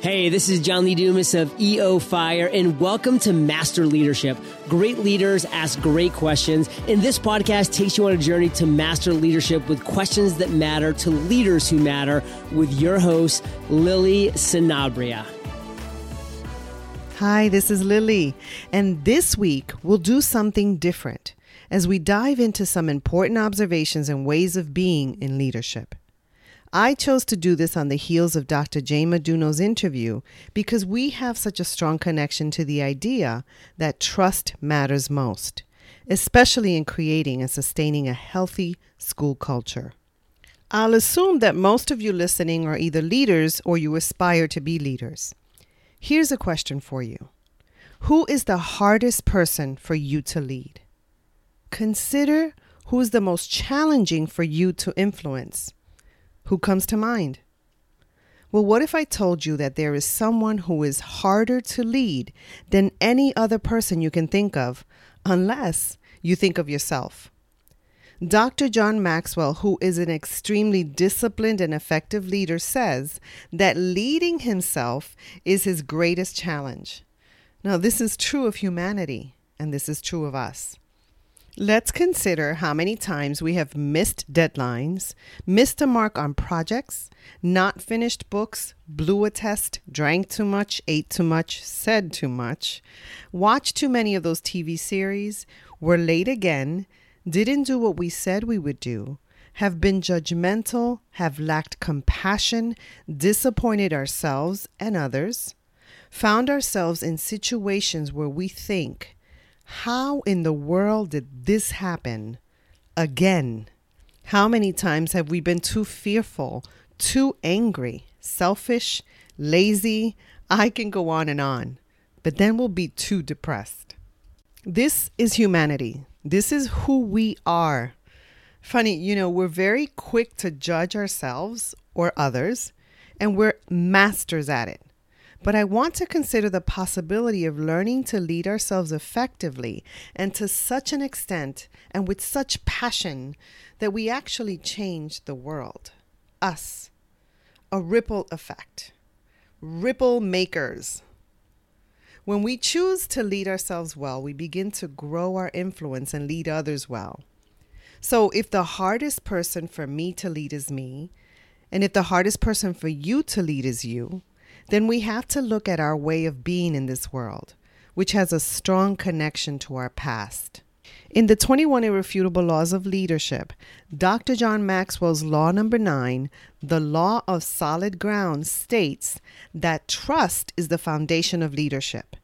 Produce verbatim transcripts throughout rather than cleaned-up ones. Hey, this is John Lee Dumas of E O Fire, and welcome to Master Leadership. Great leaders ask great questions, and this podcast takes you on a journey to master leadership with questions that matter to leaders who matter with your host, Lily Sinabria. Hi, this is Lily, and this week we'll do something different as we dive into some important observations and ways of being in leadership. I chose to do this on the heels of Doctor Jay Maduno's interview because we have such a strong connection to the idea that trust matters most, especially in creating and sustaining a healthy school culture. I'll assume that most of you listening are either leaders or you aspire to be leaders. Here's a question for you. Who is the hardest person for you to lead? Consider who is the most challenging for you to influence. Who comes to mind? Well, what if I told you that there is someone who is harder to lead than any other person you can think of, unless you think of yourself? Doctor John Maxwell, who is an extremely disciplined and effective leader, says that leading himself is his greatest challenge. Now, this is true of humanity, and this is true of us. Let's consider how many times we have missed deadlines, missed a mark on projects, not finished books, blew a test, drank too much, ate too much, said too much, watched too many of those T V series, were late again, didn't do what we said we would do, have been judgmental, have lacked compassion, disappointed ourselves and others, found ourselves in situations where we think, how in the world did this happen again? How many times have we been too fearful, too angry, selfish, lazy? I can go on and on, but then we'll be too depressed. This is humanity. This is who we are. Funny, you know, we're very quick to judge ourselves or others, and we're masters at it. But I want to consider the possibility of learning to lead ourselves effectively and to such an extent and with such passion that we actually change the world, us, a ripple effect, ripple makers. When we choose to lead ourselves well, we begin to grow our influence and lead others well. So if the hardest person for me to lead is me, and if the hardest person for you to lead is you, then we have to look at our way of being in this world, which has a strong connection to our past. In the twenty-one Irrefutable Laws of Leadership, Doctor John Maxwell's law number nine, the law of solid ground, states that trust is the foundation of leadership.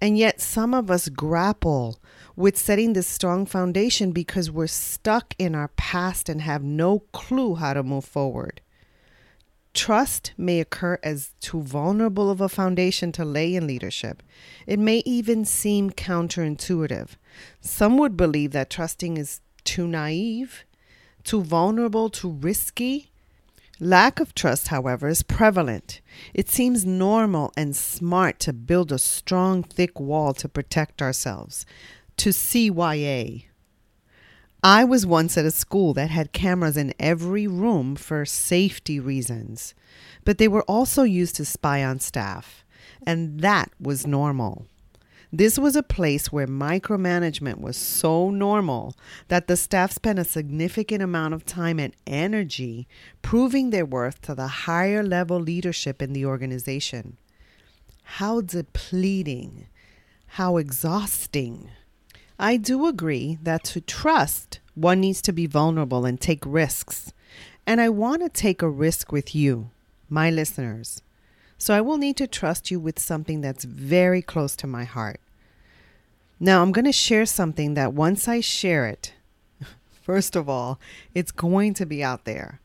And yet some of us grapple with setting this strong foundation because we're stuck in our past and have no clue how to move forward. Trust may occur as too vulnerable of a foundation to lay in leadership. It may even seem counterintuitive. Some would believe that trusting is too naive, too vulnerable, too risky. Lack of trust, however, is prevalent. It seems normal and smart to build a strong, thick wall to protect ourselves, to C Y A. I was once at a school that had cameras in every room for safety reasons, but they were also used to spy on staff, and that was normal. This was a place where micromanagement was so normal that the staff spent a significant amount of time and energy proving their worth to the higher level leadership in the organization. How depleting, how exhausting. I do agree that to trust, one needs to be vulnerable and take risks. And I want to take a risk with you, my listeners. So I will need to trust you with something that's very close to my heart. Now, I'm going to share something that once I share it, first of all, it's going to be out there.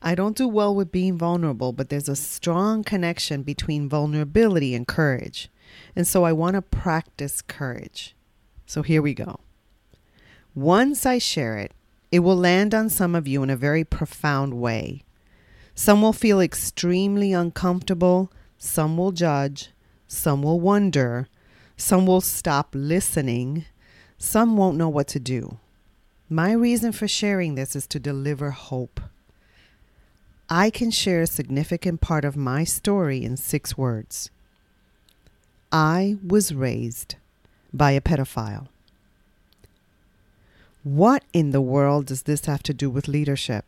I don't do well with being vulnerable, but there's a strong connection between vulnerability and courage. And so I want to practice courage. So here we go. Once I share it, it will land on some of you in a very profound way. Some will feel extremely uncomfortable, some will judge, some will wonder, some will stop listening, some won't know what to do. My reason for sharing this is to deliver hope. I can share a significant part of my story in six words. I was raised by a pedophile. What in the world does this have to do with leadership?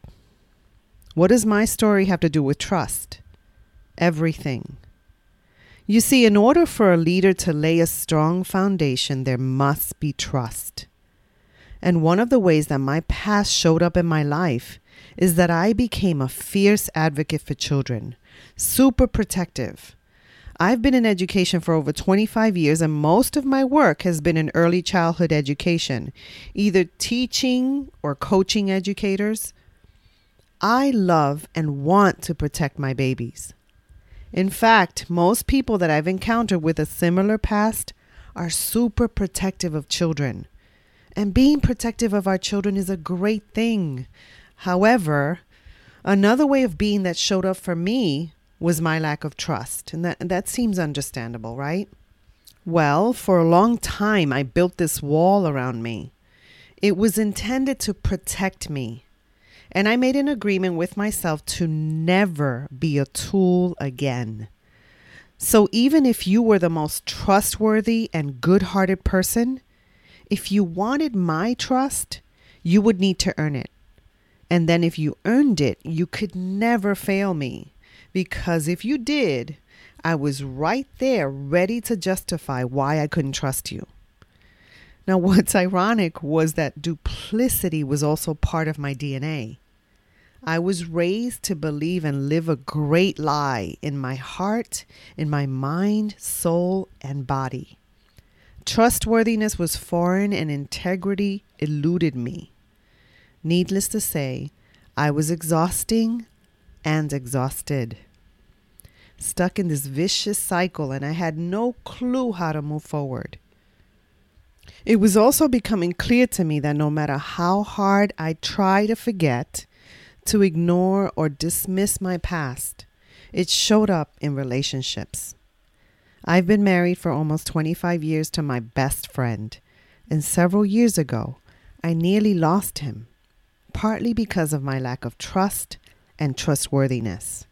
What does my story have to do with trust? Everything. You see, in order for a leader to lay a strong foundation, there must be trust. And one of the ways that my past showed up in my life is that I became a fierce advocate for children, super protective. I've been in education for over twenty-five years, and most of my work has been in early childhood education, either teaching or coaching educators. I love and want to protect my babies. In fact, most people that I've encountered with a similar past are super protective of children. And being protective of our children is a great thing. However, another way of being that showed up for me was my lack of trust. And that, that seems understandable, right? Well, for a long time, I built this wall around me. It was intended to protect me. And I made an agreement with myself to never be a tool again. So even if you were the most trustworthy and good-hearted person, if you wanted my trust, you would need to earn it. And then if you earned it, you could never fail me. Because if you did, I was right there ready to justify why I couldn't trust you. Now, what's ironic was that duplicity was also part of my D N A. I was raised to believe and live a great lie in my heart, in my mind, soul, and body. Trustworthiness was foreign and integrity eluded me. Needless to say, I was exhausting and exhausted. Stuck in this vicious cycle, and I had no clue how to move forward. It was also becoming clear to me that no matter how hard I try to forget, to ignore or dismiss my past, it showed up in relationships. I've been married for almost twenty-five years to my best friend, and several years ago, I nearly lost him, partly because of my lack of trust and trustworthiness.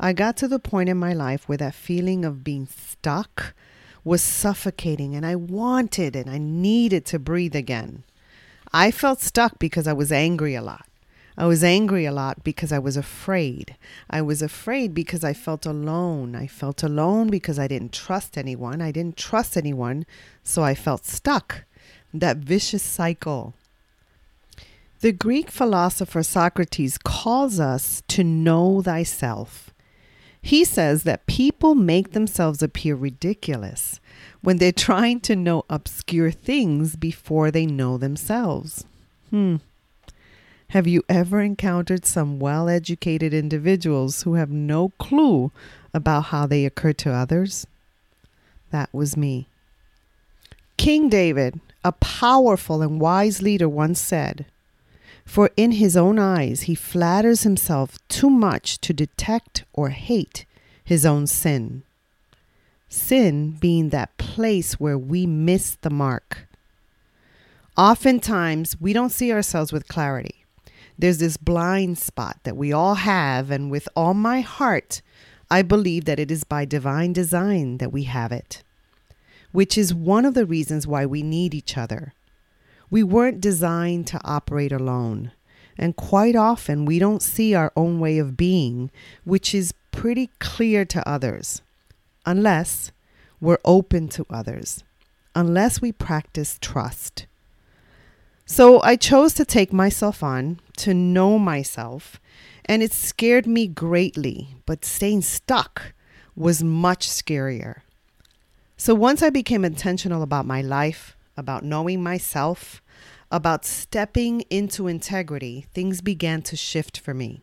I got to the point in my life where that feeling of being stuck was suffocating, and I wanted and I needed to breathe again. I felt stuck because I was angry a lot. I was angry a lot because I was afraid. I was afraid because I felt alone. I felt alone because I didn't trust anyone. I didn't trust anyone, so I felt stuck. That vicious cycle. The Greek philosopher Socrates calls us to know thyself. He says that people make themselves appear ridiculous when they're trying to know obscure things before they know themselves. Hmm. Have you ever encountered some well-educated individuals who have no clue about how they occur to others? That was me. King David, a powerful and wise leader, once said, "For in his own eyes he flatters himself too much to detect or hate his own sin." Sin being that place where we miss the mark. Oftentimes, we don't see ourselves with clarity. There's this blind spot that we all have, and with all my heart, I believe that it is by divine design that we have it, which is one of the reasons why we need each other. We weren't designed to operate alone, and quite often we don't see our own way of being, which is pretty clear to others, unless we're open to others, unless we practice trust. So I chose to take myself on, to know myself, and it scared me greatly, but staying stuck was much scarier. So once I became intentional about my life, about knowing myself, about stepping into integrity, things began to shift for me.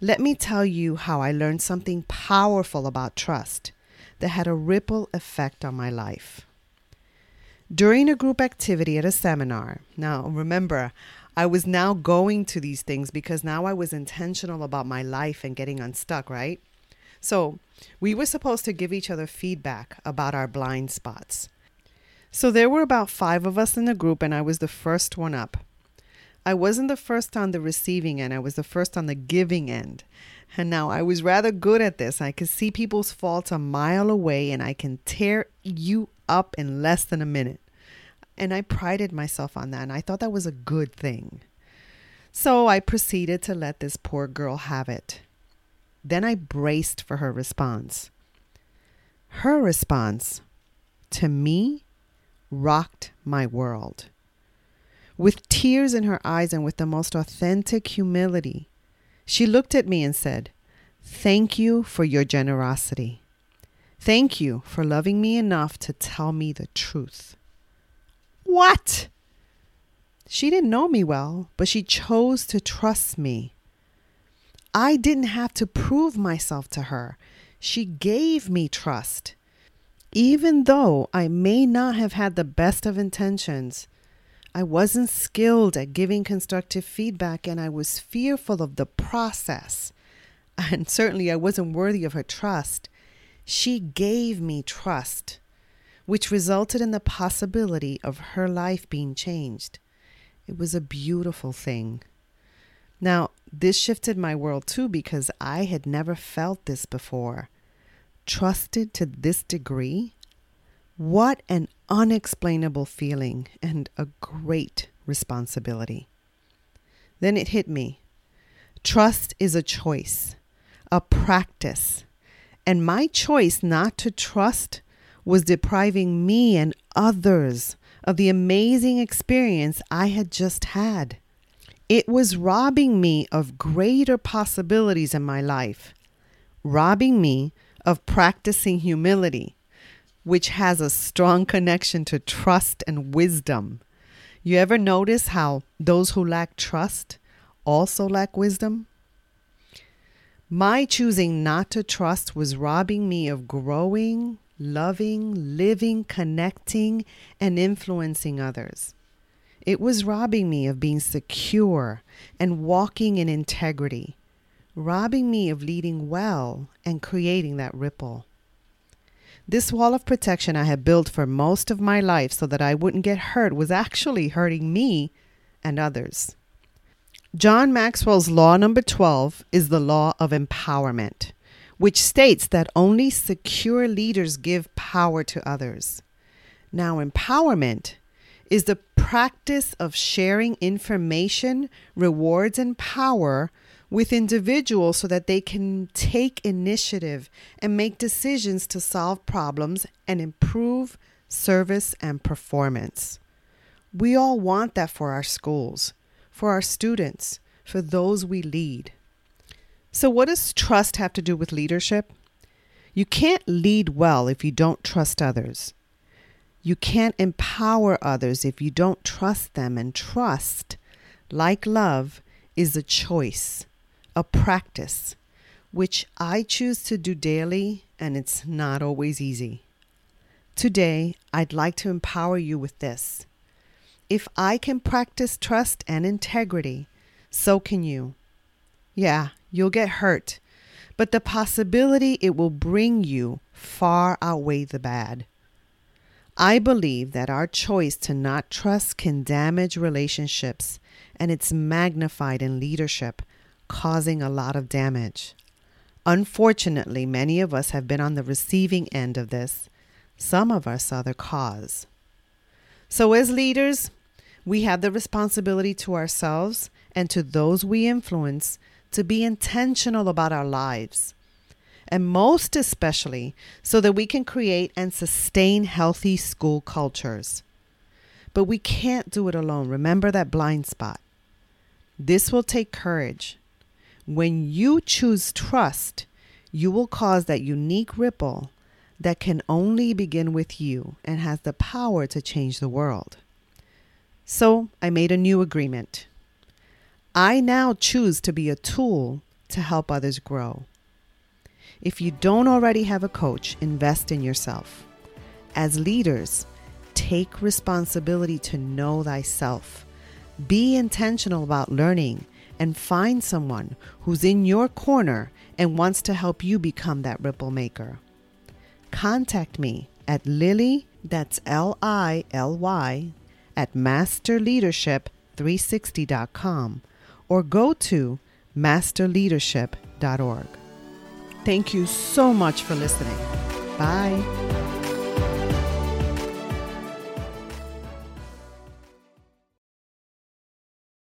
Let me tell you how I learned something powerful about trust that had a ripple effect on my life. During a group activity at a seminar, now remember, I was now going to these things because now I was intentional about my life and getting unstuck, right? So we were supposed to give each other feedback about our blind spots. So there were about five of us in the group, and I was the first one up. I wasn't the first on the receiving end. I was the first on the giving end. And now I was rather good at this. I could see people's faults a mile away, and I can tear you up in less than a minute. And I prided myself on that, and I thought that was a good thing. So I proceeded to let this poor girl have it. Then I braced for her response. Her response to me rocked my world. With tears in her eyes and with the most authentic humility, she looked at me and said, "Thank you for your generosity. Thank you for loving me enough to tell me the truth." What? She didn't know me well, but she chose to trust me. I didn't have to prove myself to her. She gave me trust. Even though I may not have had the best of intentions, I wasn't skilled at giving constructive feedback, and I was fearful of the process. And certainly I wasn't worthy of her trust. She gave me trust, which resulted in the possibility of her life being changed. It was a beautiful thing. Now, this shifted my world too, because I had never felt this before. Trusted to this degree? What an unexplainable feeling and a great responsibility. Then it hit me. Trust is a choice, a practice. And my choice not to trust was depriving me and others of the amazing experience I had just had. It was robbing me of greater possibilities in my life, robbing me of practicing humility, which has a strong connection to trust and wisdom. You ever notice how those who lack trust also lack wisdom? My choosing not to trust was robbing me of growing, loving, living, connecting, and influencing others. It was robbing me of being secure and walking in integrity, robbing me of leading well and creating that ripple. This wall of protection I had built for most of my life so that I wouldn't get hurt was actually hurting me and others. John Maxwell's law number twelve is the law of empowerment, which states that only secure leaders give power to others. Now, empowerment is the practice of sharing information, rewards, and power with individuals so that they can take initiative and make decisions to solve problems and improve service and performance. We all want that for our schools, for our students, for those we lead. So what does trust have to do with leadership? You can't lead well if you don't trust others. You can't empower others if you don't trust them. And trust, like love, is a choice, a practice, which I choose to do daily, and it's not always easy. Today, I'd like to empower you with this. If I can practice trust and integrity, so can you. Yeah, you'll get hurt, but the possibility it will bring you far outweigh the bad. I believe that our choice to not trust can damage relationships, and it's magnified in leadership, causing a lot of damage. Unfortunately, many of us have been on the receiving end of this. Some of us are the cause. So as leaders, we have the responsibility to ourselves and to those we influence to be intentional about our lives, and most especially so that we can create and sustain healthy school cultures. But we can't do it alone. Remember that blind spot. This will take courage. When you choose trust, you will cause that unique ripple that can only begin with you and has the power to change the world. So I made a new agreement. I now choose to be a tool to help others grow. If you don't already have a coach, invest in yourself. As leaders, take responsibility to know thyself, Be intentional about learning and find someone who's in your corner and wants to help you become that ripple maker. Contact me at Lily, that's L I L Y, at Master Leadership three sixty dot com or go to Master Leadership dot org. Thank you so much for listening. Bye.